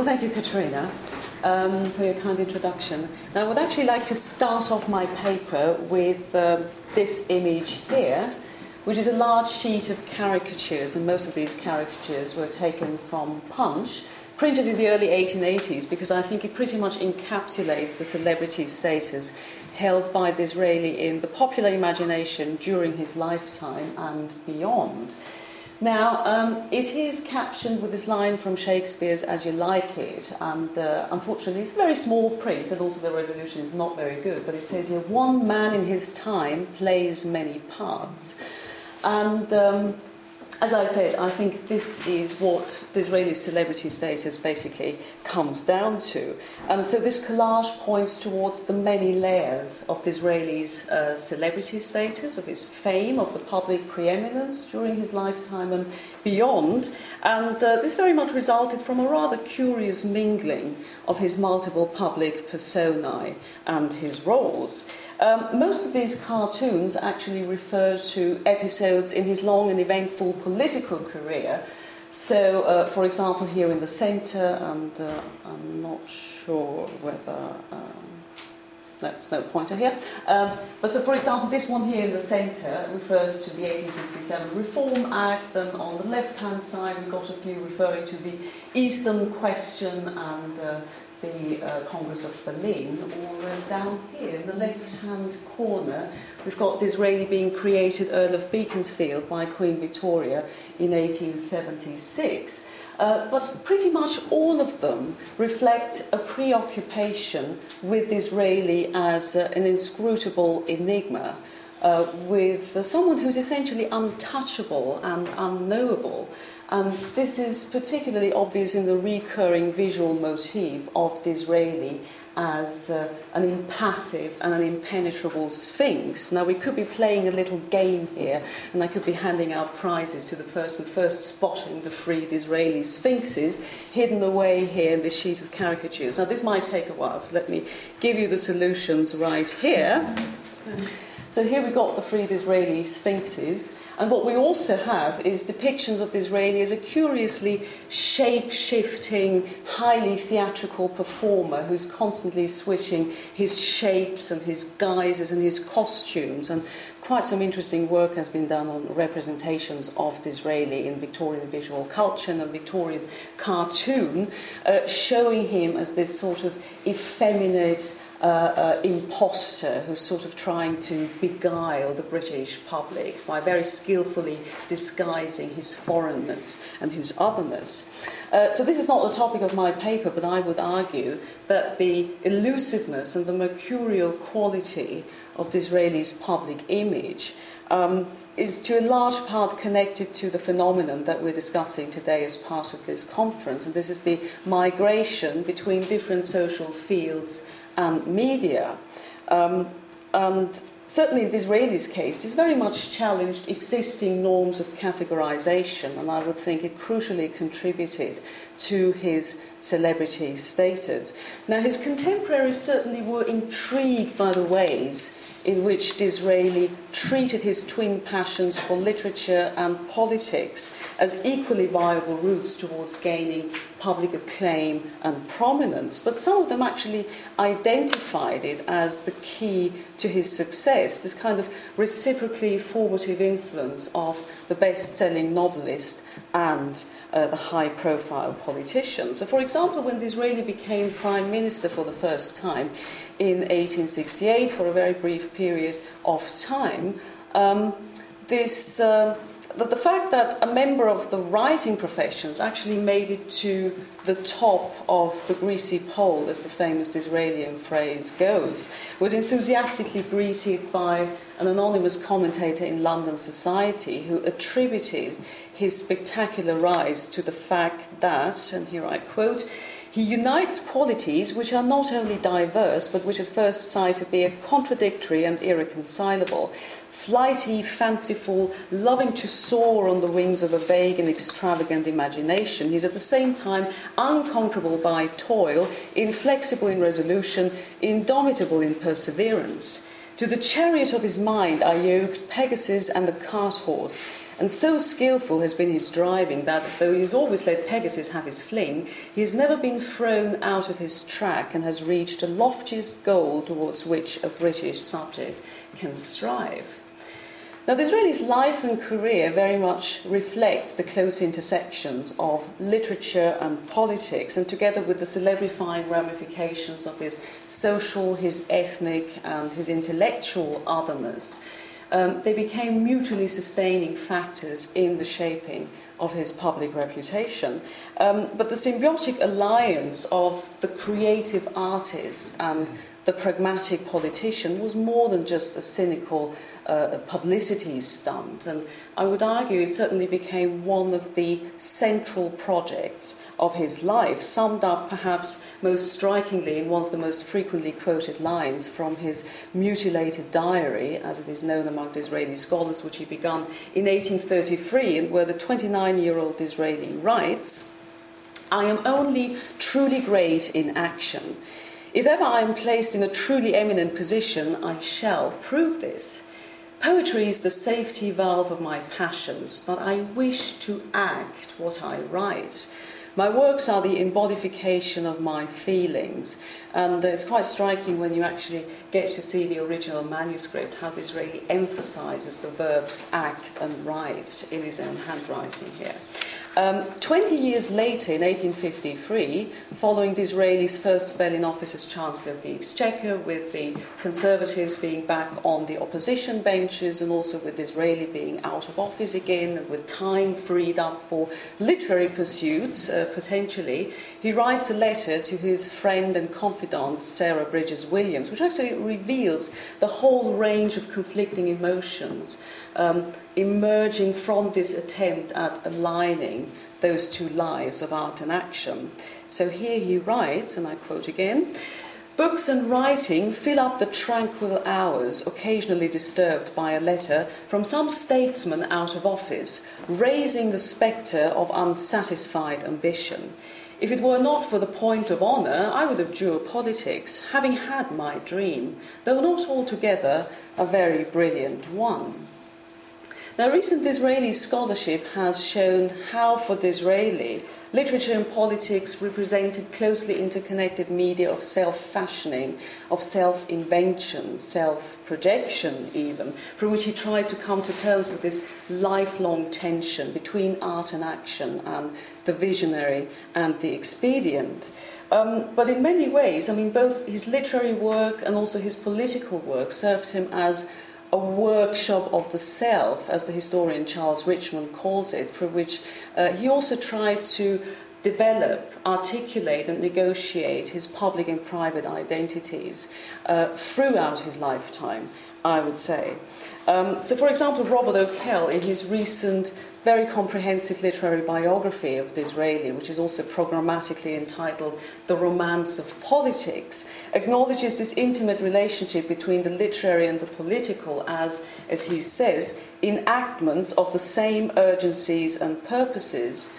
Well, thank you, Katrina, for your kind introduction. Now, I would actually like to start off my paper with this image here, which is a large sheet of caricatures, and most of these caricatures were taken from Punch, printed in the early 1880s, because I think it pretty much encapsulates the celebrity status held by Disraeli in the popular imagination during his lifetime and beyond. Now, it is captioned with this line from Shakespeare's As You Like It, and unfortunately it's very small print, but also the resolution is not very good, but it says here, one man in his time plays many parts. And as I said, I think this is what Disraeli celebrity status basically comes down to. And so this collage points towards the many layers of Disraeli's celebrity status, of his fame, of the public preeminence during his lifetime and beyond. And this very much resulted from a rather curious mingling of his multiple public personae and his roles. Most of these cartoons actually refer to episodes in his long and eventful political career. So, for example, here in the centre, and I'm not sure whether... no, there's no pointer here. But so, for example, this one here in the centre refers to the 1867 Reform Act. Then on the left-hand side, we've got a few referring to the Eastern Question and... the Congress of Berlin, or down here in the left-hand corner, we've got Disraeli being created Earl of Beaconsfield by Queen Victoria in 1876. But pretty much all of them reflect a preoccupation with Disraeli as an inscrutable enigma, with someone who's essentially untouchable and unknowable. And this is particularly obvious in the recurring visual motif of Disraeli as an impassive and an impenetrable sphinx. Now, we could be playing a little game here, and I could be handing out prizes to the person first spotting the three Disraeli sphinxes hidden away here in this sheet of caricatures. Now, this might take a while, so let me give you the solutions right here. So here we've got the three Disraeli sphinxes. And what we also have is depictions of Disraeli as a curiously shape-shifting, highly theatrical performer who's constantly switching his shapes and his guises and his costumes. And quite some interesting work has been done on representations of Disraeli in Victorian visual culture and Victorian cartoon, showing him as this sort of effeminate, imposter who's sort of trying to beguile the British public by very skillfully disguising his foreignness and his otherness. So this is not the topic of my paper, but I would argue that the elusiveness and the mercurial quality of Disraeli's public image is to a large part connected to the phenomenon that we're discussing today as part of this conference, and this is the migration between different social fields and media. And certainly in Disraeli's case, this very much challenged existing norms of categorization, and I would think it crucially contributed to his celebrity status. Now, his contemporaries certainly were intrigued by the ways in which Disraeli treated his twin passions for literature and politics as equally viable routes towards gaining public acclaim and prominence, but some of them actually identified it as the key to his success, this kind of reciprocally formative influence of the best-selling novelist and the high-profile politician. So, for example, when Disraeli became Prime Minister for the first time in 1868 for a very brief period of time, the fact that a member of the writing professions actually made it to the top of the greasy pole, as the famous Disraelian phrase goes, was enthusiastically greeted by an anonymous commentator in London society who attributed his spectacular rise to the fact that, and here I quote, he unites qualities which are not only diverse, but which at first sight appear contradictory and irreconcilable. Flighty, fanciful, loving to soar on the wings of a vague and extravagant imagination. He's at the same time unconquerable by toil, inflexible in resolution, indomitable in perseverance. To the chariot of his mind are yoked Pegasus and the cart horse, And so skillful has been his driving that, though he has always let Pegasus have his fling, he has never been thrown out of his track and has reached the loftiest goal towards which a British subject can strive. Now, the Disraeli's life and career very much reflects the close intersections of literature and politics, and together with the celebrifying ramifications of his social, his ethnic, and his intellectual otherness, they became mutually sustaining factors in the shaping of his public reputation. But the symbiotic alliance of the creative artist and the pragmatic politician was more than just a cynical publicity stunt, and I would argue it certainly became one of the central projects of his life, summed up perhaps most strikingly in one of the most frequently quoted lines from his mutilated diary, as it is known among Disraeli scholars, which he began in 1833, and where the 29-year-old Disraeli writes, "I am only truly great in action. If ever I am placed in a truly eminent position, I shall prove this. Poetry is the safety valve of my passions, but I wish to act what I write. My works are the embodification of my feelings." And it's quite striking when you actually get to see the original manuscript, how Disraeli emphasises the verbs act and write in his own handwriting here. 20 years later, in 1853, following Disraeli's first spell in office as Chancellor of the Exchequer, with the Conservatives being back on the opposition benches and also with Disraeli being out of office again and with time freed up for literary pursuits, potentially, he writes a letter to his friend and confidant Sarah Bridges Williams, which actually reveals the whole range of conflicting emotions emerging from this attempt at aligning those two lives of art and action. So here he writes, and I quote again, "Books and writing fill up the tranquil hours occasionally disturbed by a letter from some statesman out of office, raising the spectre of unsatisfied ambition. If it were not for the point of honour, I would abjure politics, having had my dream, though not altogether a very brilliant one." Now, recent Disraeli scholarship has shown how, for Disraeli, literature and politics represented closely interconnected media of self-fashioning, of self-invention, self-projection even, for which he tried to come to terms with this lifelong tension between art and action and the visionary and the expedient. But in many ways, I mean, both his literary work and also his political work served him as a workshop of the self, as the historian Charles Richmond calls it, for which he also tried to develop, articulate and negotiate his public and private identities throughout his lifetime, I would say. So, for example, Robert O'Kell, in his recent very comprehensive literary biography of Disraeli, which is also programmatically entitled The Romance of Politics, acknowledges this intimate relationship between the literary and the political as he says, enactments of the same urgencies and purposes,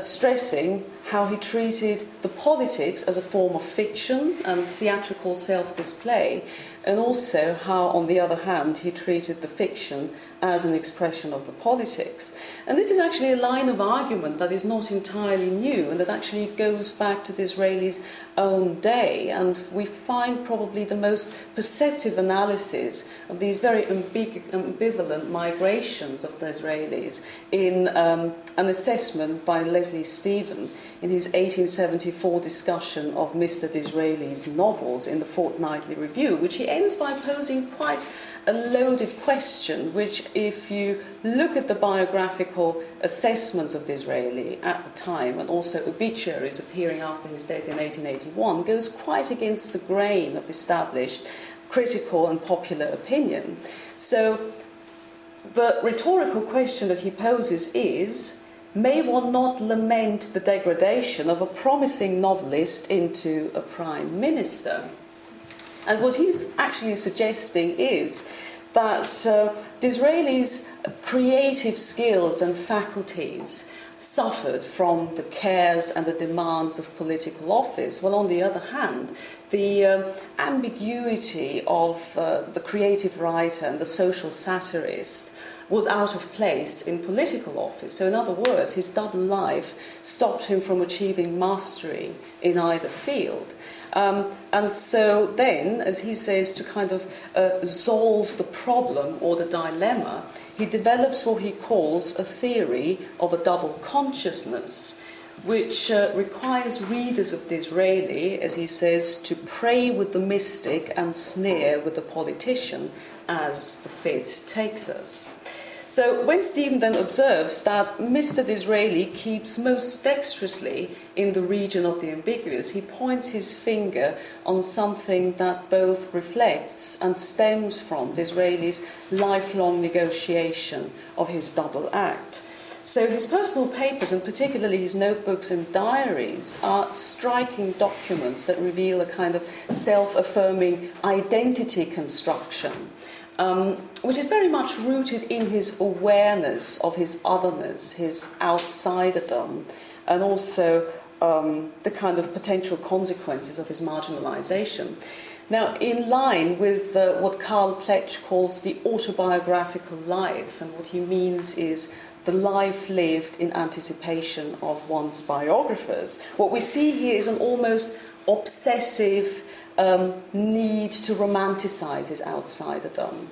stressing how he treated the politics as a form of fiction and theatrical self-display, and also how, on the other hand, he treated the fiction as an expression of the politics. And this is actually a line of argument that is not entirely new and that actually goes back to Disraeli's own day. And we find probably the most perceptive analysis of these very ambivalent migrations of the Disraelis in an assessment by Leslie Stephen in his 1874 discussion of Mr. Disraeli's novels in the Fortnightly Review, which he ends by posing quite a loaded question, which, if you look at the biographical assessments of Disraeli at the time and also obituaries appearing after his death in 1881, goes quite against the grain of established critical and popular opinion. So the rhetorical question that he poses is, may one not lament the degradation of a promising novelist into a prime minister? And what he's actually suggesting is that Disraeli's creative skills and faculties suffered from the cares and the demands of political office, while on the other hand, the ambiguity of the creative writer and the social satirist was out of place in political office. So in other words, his double life stopped him from achieving mastery in either field. And so then, as he says, to kind of solve the problem or the dilemma, he develops what he calls a theory of a double consciousness, which requires readers of Disraeli, as he says, to pray with the mystic and sneer with the politician as the fate takes us. So when Stephen then observes that Mr. Disraeli keeps most dexterously in the region of the ambiguous, he points his finger on something that both reflects and stems from Disraeli's lifelong negotiation of his double act. So his personal papers, and particularly his notebooks and diaries, are striking documents that reveal a kind of self-affirming identity construction, which is very much rooted in his awareness of his otherness, his outsiderdom, and also the kind of potential consequences of his marginalization. Now, in line with what Karl Pletsch calls the autobiographical life, and what he means is the life lived in anticipation of one's biographers, what we see here is an almost obsessive need to romanticize his outsiderdom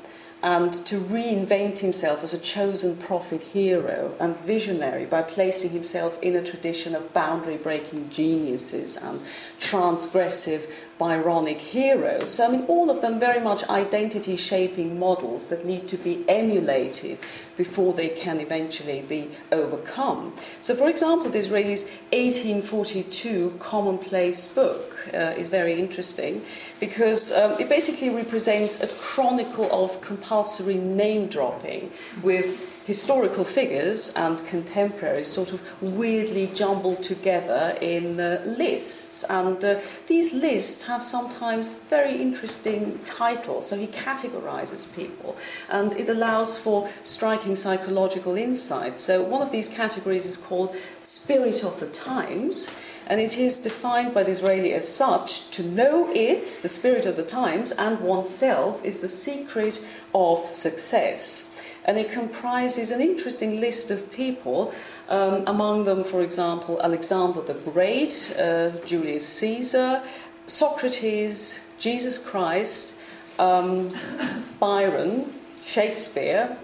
and to reinvent himself as a chosen prophet, hero and visionary by placing himself in a tradition of boundary-breaking geniuses and transgressive Byronic heroes. So, I mean, all of them very much identity-shaping models that need to be emulated before they can eventually be overcome. So, for example, Disraeli's 1842 commonplace book is very interesting because it basically represents a chronicle of compulsory name-dropping with historical figures and contemporaries sort of weirdly jumbled together in lists. And these lists have sometimes very interesting titles, so he categorizes people. And it allows for striking psychological insights. So one of these categories is called Spirit of the Times, and it is defined by Disraeli as such: to know it, the spirit of the times, and oneself is the secret of success. And it comprises an interesting list of people, among them, for example, Alexander the Great, Julius Caesar, Socrates, Jesus Christ, Byron, Shakespeare,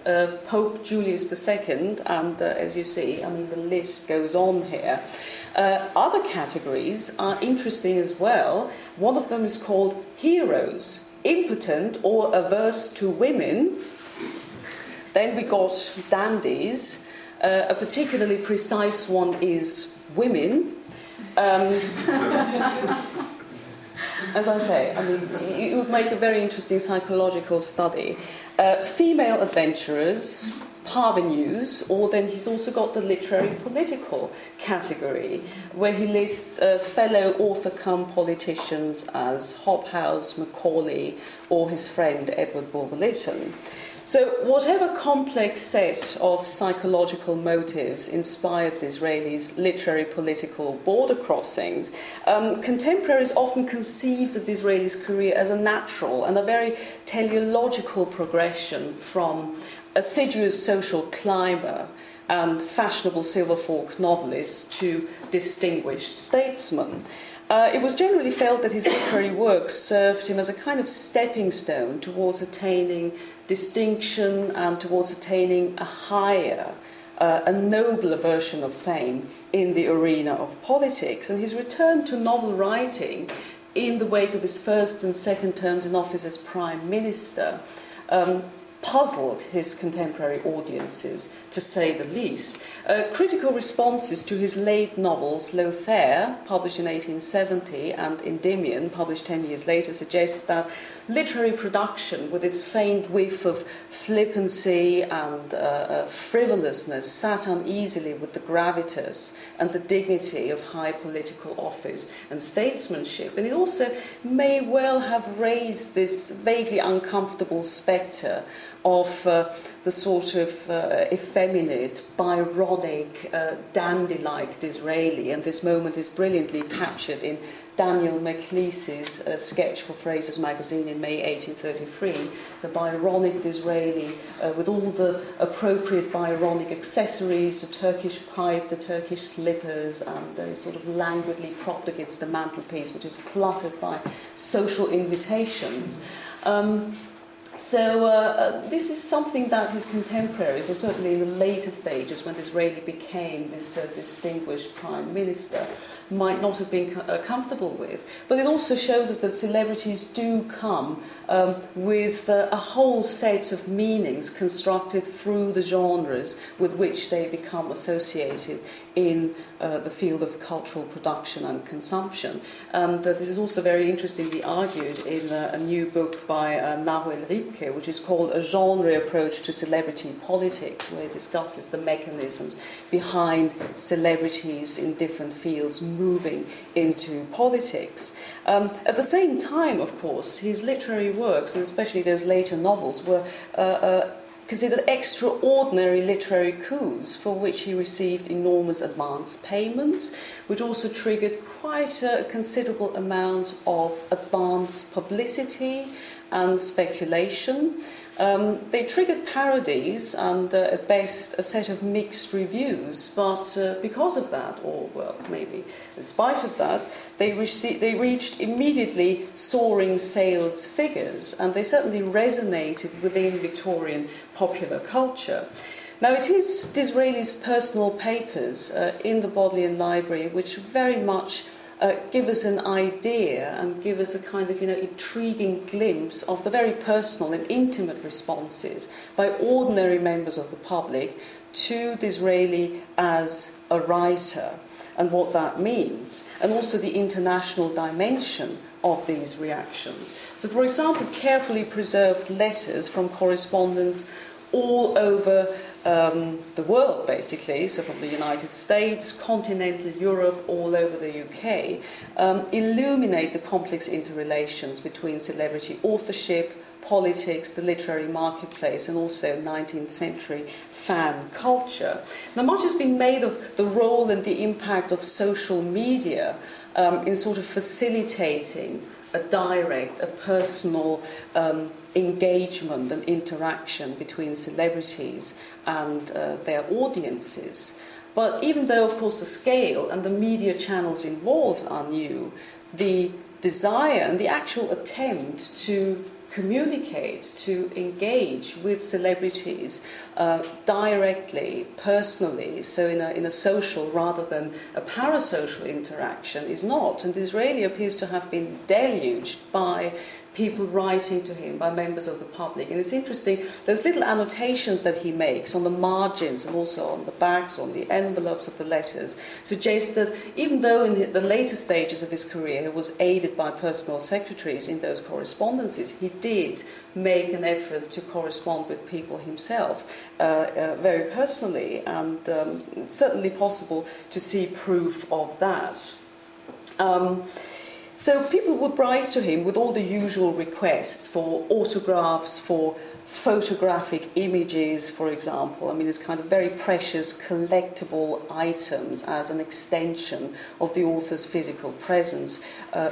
Pope Julius II, and as you see, I mean, the list goes on here. Other categories are interesting as well. One of them is called heroes, impotent or averse to women. Then we got dandies. A particularly precise one is women. As I say, I mean, it would make a very interesting psychological study. Female adventurers, parvenus, or then he's also got the literary political category, where he lists fellow author-cum politicians as Hobhouse, Macaulay, or his friend Edward Bulwer-Lytton. So whatever complex set of psychological motives inspired Disraeli's literary political border crossings, contemporaries often conceived of Disraeli's career as a natural and a very teleological progression from assiduous social climber and fashionable silver fork novelist to distinguished statesman. It was generally felt that his literary works served him as a kind of stepping stone towards attaining distinction and towards attaining a higher, a nobler version of fame in the arena of politics. And his return to novel writing in the wake of his first and second terms in office as Prime Minister puzzled his contemporary audiences, to say the least. Critical responses to his late novels, Lothair, published in 1870, and Endymion, published 10 years later, suggests that literary production, with its faint whiff of flippancy and frivolousness, sat uneasily with the gravitas and the dignity of high political office and statesmanship. And it also may well have raised this vaguely uncomfortable spectre of the sort of effeminate, Byronic, dandy-like Disraeli. And this moment is brilliantly captured in Daniel MacLeese's sketch for Fraser's Magazine in May 1833, the Byronic Disraeli with all the appropriate Byronic accessories, the Turkish pipe, the Turkish slippers, and sort of languidly propped against the mantelpiece, which is cluttered by social invitations. This is something that his contemporaries, or certainly in the later stages when Disraeli became this distinguished prime minister, might not have been comfortable with. But it also shows us that celebrities do come with a whole set of meanings constructed through the genres with which they become associated in the field of cultural production and consumption. And this is also very interestingly argued in a new book by Nahuel Riebke, which is called A Genre Approach to Celebrity Politics, where it discusses the mechanisms behind celebrities in different fields moving into politics. At the same time, of course, his literary works, and especially those later novels, were considered extraordinary literary coups for which he received enormous advance payments, which also triggered quite a considerable amount of advance publicity and speculation. They triggered parodies and, at best, a set of mixed reviews, but because of that, or, well, maybe in spite of that, they reached immediately soaring sales figures, and they certainly resonated within Victorian popular culture. Now, it is Disraeli's personal papers in the Bodleian Library which very much give us an idea and give us a kind of, intriguing glimpse of the very personal and intimate responses by ordinary members of the public to Disraeli as a writer and what that means, and also the international dimension of these reactions. So, for example, carefully preserved letters from correspondents all over the world, basically, so from the United States, continental Europe, all over the UK, illuminate the complex interrelations between celebrity authorship, politics, the literary marketplace, and also 19th century fan culture. Now, much has been made of the role and the impact of social media in sort of facilitating a direct, a personal engagement and interaction between celebrities and their audiences. But even though, of course, the scale and the media channels involved are new, the desire and the actual attempt to communicate, to engage with celebrities directly, personally, so in a social rather than a parasocial interaction, is not. And Disraeli appears to have been deluged by people writing to him, by members of the public. And it's interesting, those little annotations that he makes on the margins and also on the backs, on the envelopes of the letters, suggest that even though in the later stages of his career he was aided by personal secretaries in those correspondences, he did make an effort to correspond with people himself very personally, and it's certainly possible to see proof of that. So people would write to him with all the usual requests for autographs, for photographic images, for example. I mean, it's kind of very precious collectible items as an extension of the author's physical presence,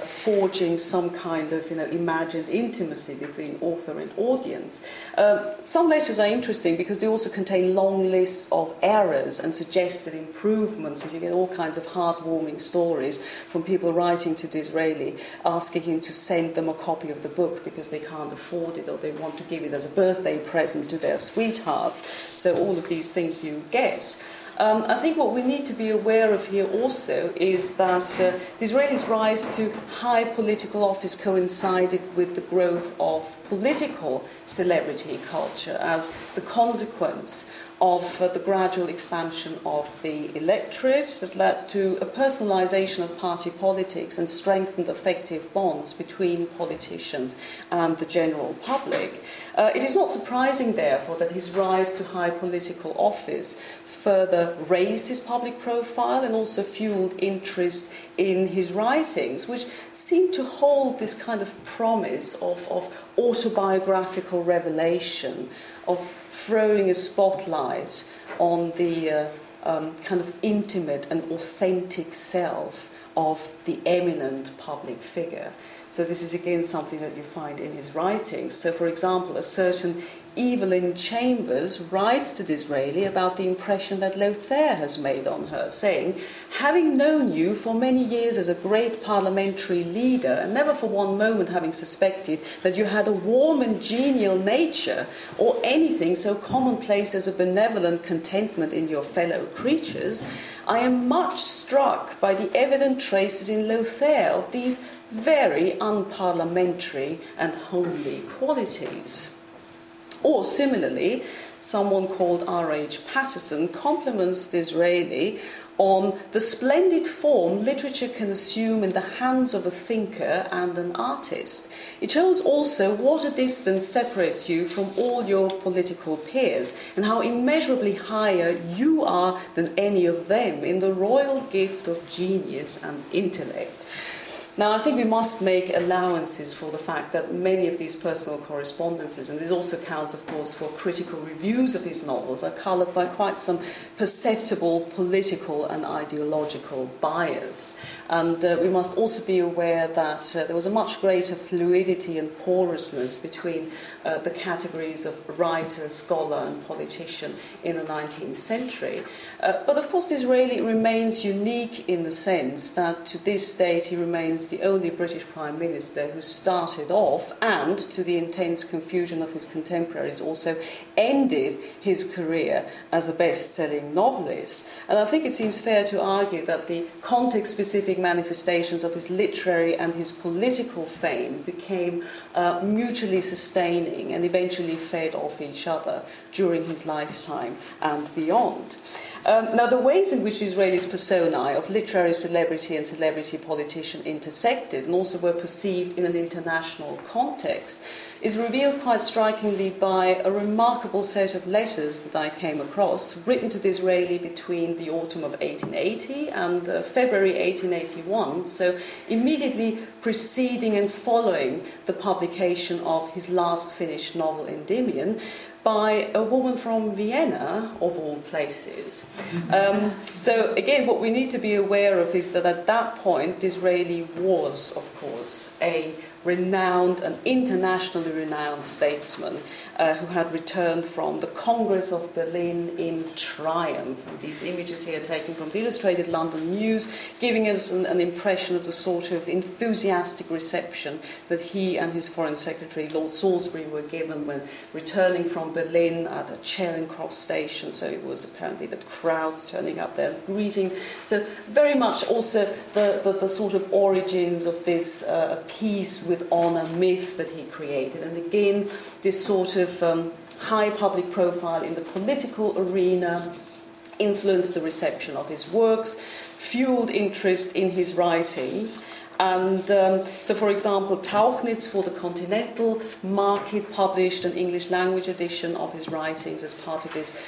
forging some kind of, imagined intimacy between author and audience. Some letters are interesting because they also contain long lists of errors and suggested improvements, and you get all kinds of heartwarming stories from people writing to Disraeli, asking him to send them a copy of the book because they can't afford it or they want to give it as a birthday present to their sweethearts. So all of these things you get. I think what we need to be aware of here also is that Disraeli's rise to high political office coincided with the growth of political celebrity culture as the consequence of the gradual expansion of the electorate that led to a personalisation of party politics and strengthened effective bonds between politicians and the general public. It is not surprising, therefore, that his rise to high political office further raised his public profile and also fueled interest in his writings, which seem to hold this kind of promise of autobiographical revelation, of throwing a spotlight on the kind of intimate and authentic self of the eminent public figure. So this is again something that you find in his writings. So, for example, a certain Evelyn Chambers writes to Disraeli about the impression that Lothair has made on her, saying, "Having known you for many years as a great parliamentary leader, and never for one moment having suspected that you had a warm and genial nature, or anything so commonplace as a benevolent contentment in your fellow creatures, I am much struck by the evident traces in Lothair of these very unparliamentary and homely qualities." Or similarly, someone called R.H. Patterson compliments Disraeli on the splendid form literature can assume in the hands of a thinker and an artist. It shows also what a distance separates you from all your political peers, and how immeasurably higher you are than any of them in the royal gift of genius and intellect. Now, I think we must make allowances for the fact that many of these personal correspondences, and this also counts, of course, for critical reviews of his novels, are coloured by quite some perceptible political and ideological bias. And we must also be aware that there was a much greater fluidity and porousness between the categories of writer, scholar and politician in the 19th century. But, of course, Disraeli remains unique in the sense that to this date he remains the only British Prime Minister who started off and, to the intense confusion of his contemporaries, also ended his career as a best-selling novelist. And I think it seems fair to argue that the context-specific manifestations of his literary and his political fame became mutually sustaining and eventually fed off each other during his lifetime and beyond. Now, the ways in which Disraeli's personae of literary celebrity and celebrity politician intersected and also were perceived in an international context is revealed quite strikingly by a remarkable set of letters that I came across, written to Disraeli between the autumn of 1880 and February 1881, so immediately preceding and following the publication of his last finished novel, Endymion, by a woman from Vienna, of all places. So again, what we need to be aware of is that at that point, Disraeli was, of course, a renowned and internationally renowned statesman who had returned from the Congress of Berlin in triumph. And these images here taken from the Illustrated London News, giving us an impression of the sort of enthusiastic reception that he and his Foreign Secretary, Lord Salisbury, were given when returning from Berlin at a Charing Cross station. So it was apparently the crowds turning up there greeting. So very much also the sort of origins of this peace with honour myth that he created. And again, this sort of high public profile in the political arena influenced the reception of his works, fueled interest in his writings. And so, for example, Tauchnitz for the continental market published an English language edition of his writings as part of this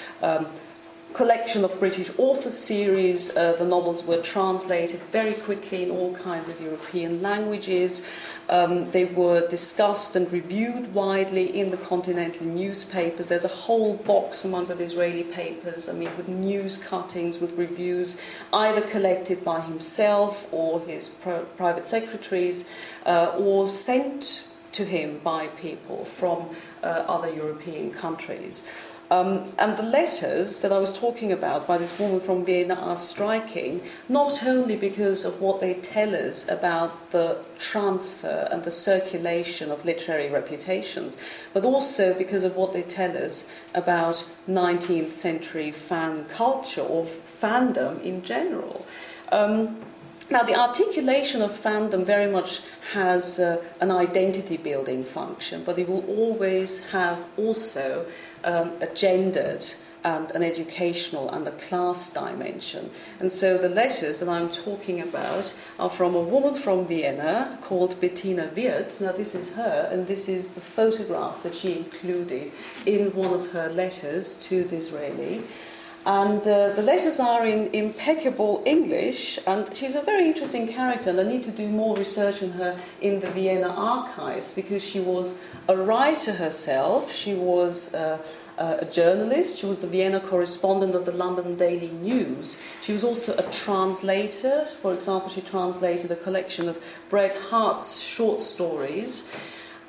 collection of British author series. The novels were translated very quickly in all kinds of European languages. They were discussed and reviewed widely in the continental newspapers. There's a whole box among the Disraeli papers, I mean, with news cuttings, with reviews, either collected by himself or his private secretaries, or sent to him by people from other European countries. And the letters that I was talking about by this woman from Vienna are striking, not only because of what they tell us about the transfer and the circulation of literary reputations, but also because of what they tell us about 19th century fan culture or fandom in general. Now, the articulation of fandom very much has an identity-building function, but it will always have also a gendered and an educational and a class dimension. And so the letters that I'm talking about are from a woman from Vienna called Bettina Wirt. Now this is her, and this is the photograph that she included in one of her letters to Disraeli. And the letters are in impeccable English, and she's a very interesting character, and I need to do more research on her in the Vienna archives, because she was a writer herself, she was a journalist, she was the Vienna correspondent of the London Daily News. She was also a translator. For example, she translated a collection of Bret Harte's short stories.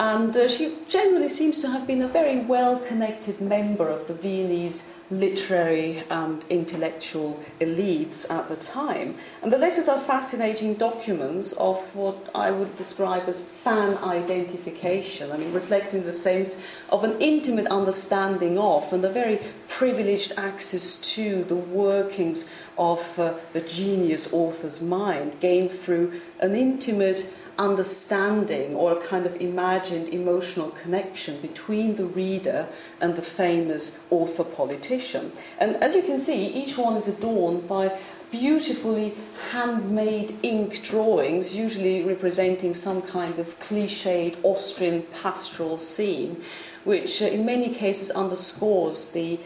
And she generally seems to have been a very well-connected member of the Viennese literary and intellectual elites at the time. And the letters are fascinating documents of what I would describe as fan identification, I mean, reflecting the sense of an intimate understanding of and a very privileged access to the workings of the genius author's mind, gained through an intimate understanding or a kind of imagined emotional connection between the reader and the famous author-politician. And as you can see, each one is adorned by beautifully handmade ink drawings, usually representing some kind of cliched Austrian pastoral scene, which in many cases underscores the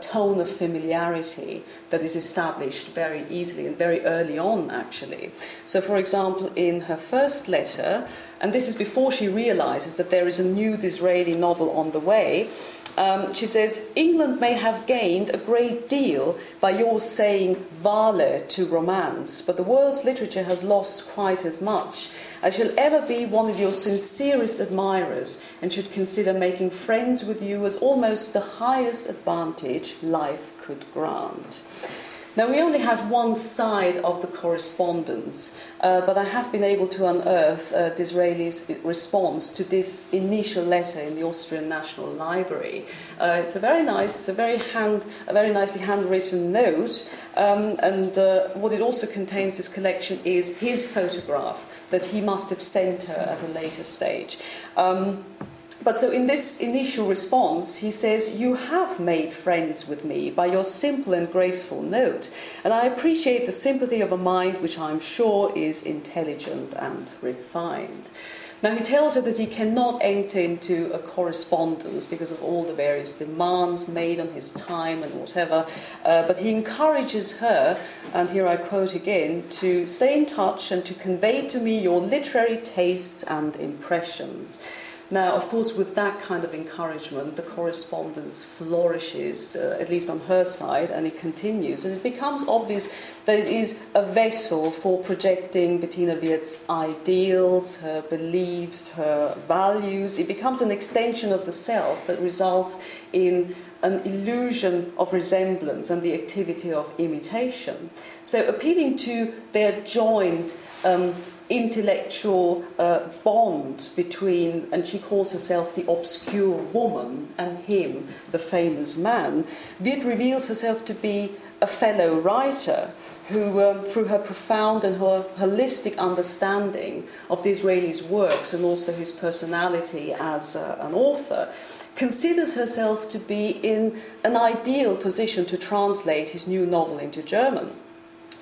tone of familiarity that is established very easily and very early on, actually. So, for example, in her first letter, and this is before she realizes that there is a new Disraeli novel on the way, she says, "England may have gained a great deal by your saying vale to romance, but the world's literature has lost quite as much. I shall ever be one of your sincerest admirers and should consider making friends with you as almost the highest advantage life could grant." Now, we only have one side of the correspondence, but I have been able to unearth Disraeli's response to this initial letter in the Austrian National Library. It's a very nicely handwritten note, and what it also contains, this collection, is his photograph that he must have sent her at a later stage. But so in this initial response, he says, "You have made friends with me by your simple and graceful note, and I appreciate the sympathy of a mind which I'm sure is intelligent and refined." Now, he tells her that he cannot enter into a correspondence because of all the various demands made on his time and whatever, but he encourages her, and here I quote again, to stay in touch and to convey to me your literary tastes and impressions. Now, of course, with that kind of encouragement, the correspondence flourishes, at least on her side, and it continues. And it becomes obvious that it is a vessel for projecting Bettina Wirt's ideals, her beliefs, her values. It becomes an extension of the self that results in an illusion of resemblance and the activity of imitation. So appealing to their joint intellectual bond between, and she calls herself the obscure woman, and him, the famous man, Wirt reveals herself to be a fellow writer who, through her profound and her holistic understanding of Disraeli's works and also his personality as an author, considers herself to be in an ideal position to translate his new novel into German.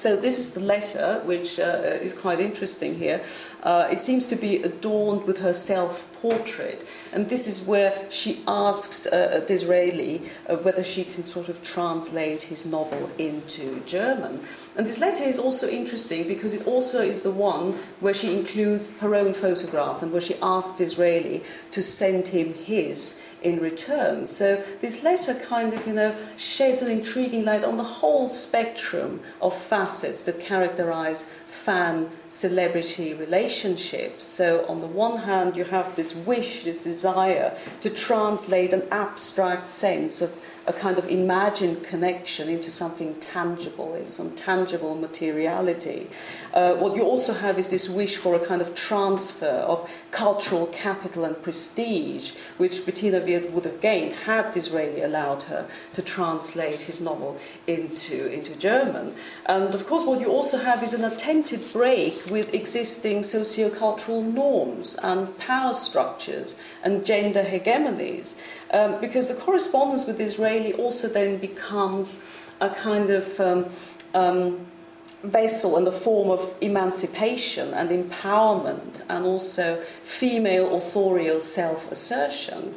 So this is the letter, which is quite interesting here. It seems to be adorned with her self-portrait. And this is where she asks Disraeli whether she can sort of translate his novel into German. And this letter is also interesting because it also is the one where she includes her own photograph and where she asks Disraeli to send him his in return. So this letter kind of, sheds an intriguing light on the whole spectrum of facets that characterize fan-celebrity relationships. So on the one hand, you have this wish, this desire to translate an abstract sense of a kind of imagined connection into something tangible, into some tangible materiality. What you also have is this wish for a kind of transfer of cultural capital and prestige, which Bettina Wirt would have gained had Disraeli allowed her to translate his novel into German. And of course, what you also have is an attempted break with existing sociocultural norms and power structures and gender hegemonies, because the correspondence with Disraeli Disraeli also then becomes a kind of vessel in the form of emancipation and empowerment and also female authorial self-assertion.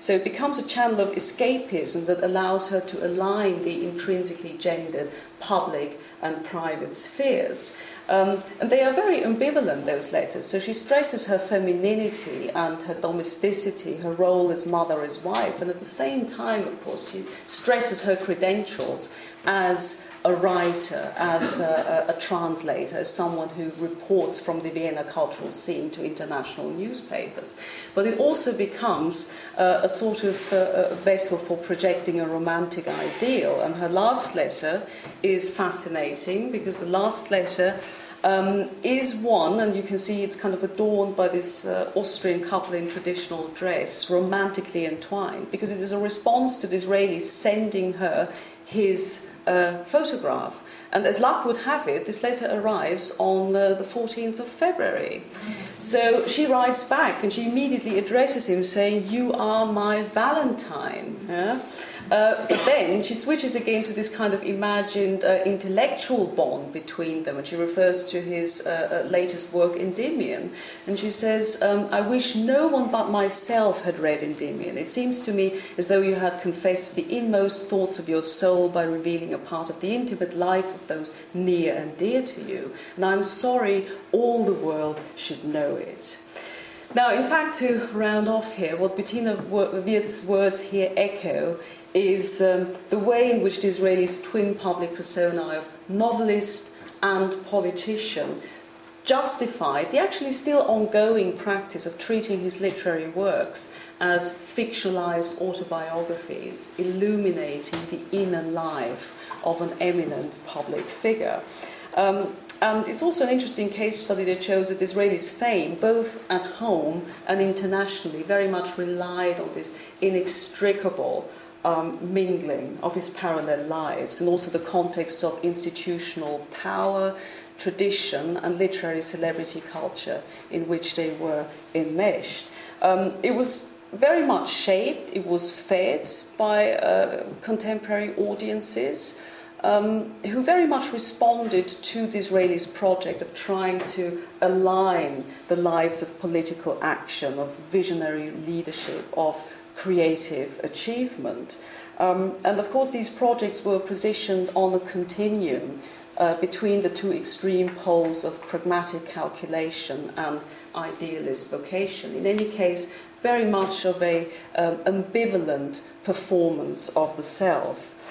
So it becomes a channel of escapism that allows her to align the intrinsically gendered public and private spheres. And they are very ambivalent, those letters. So she stresses her femininity and her domesticity, her role as mother, as wife, and at the same time, of course, she stresses her credentials as a writer, as a translator, as someone who reports from the Vienna cultural scene to international newspapers. But it also becomes a sort of a vessel for projecting a romantic ideal. And her last letter is fascinating because the last letter is one, and you can see it's kind of adorned by this Austrian couple in traditional dress, romantically entwined, because it is a response to Disraeli sending her his photograph. And as luck would have it, this letter arrives on the 14th of February. So she writes back and she immediately addresses him saying, "You are my Valentine." Yeah? But then she switches again to this kind of imagined intellectual bond between them, and she refers to his latest work, Endymion. And she says, "I wish no one but myself had read Endymion. It seems to me as though you had confessed the inmost thoughts of your soul by revealing a part of the intimate life of those near and dear to you. And I'm sorry all the world should know it." Now, in fact, to round off here, what Bettina Wirt's words here echo is the way in which Disraeli's twin public personae of novelist and politician justified the actually still ongoing practice of treating his literary works as fictionalized autobiographies, illuminating the inner life of an eminent public figure. And it's also an interesting case study that shows that Disraeli's fame, both at home and internationally, very much relied on this inextricable mingling of his parallel lives, and also the context of institutional power, tradition, and literary celebrity culture in which they were enmeshed. It was very much shaped, it was fed by contemporary audiences, who very much responded to Disraeli's project of trying to align the lives of political action, of visionary leadership, of creative achievement. And of course these projects were positioned on a continuum between the two extreme poles of pragmatic calculation and idealist vocation. In any case, very much of an ambivalent performance of the self.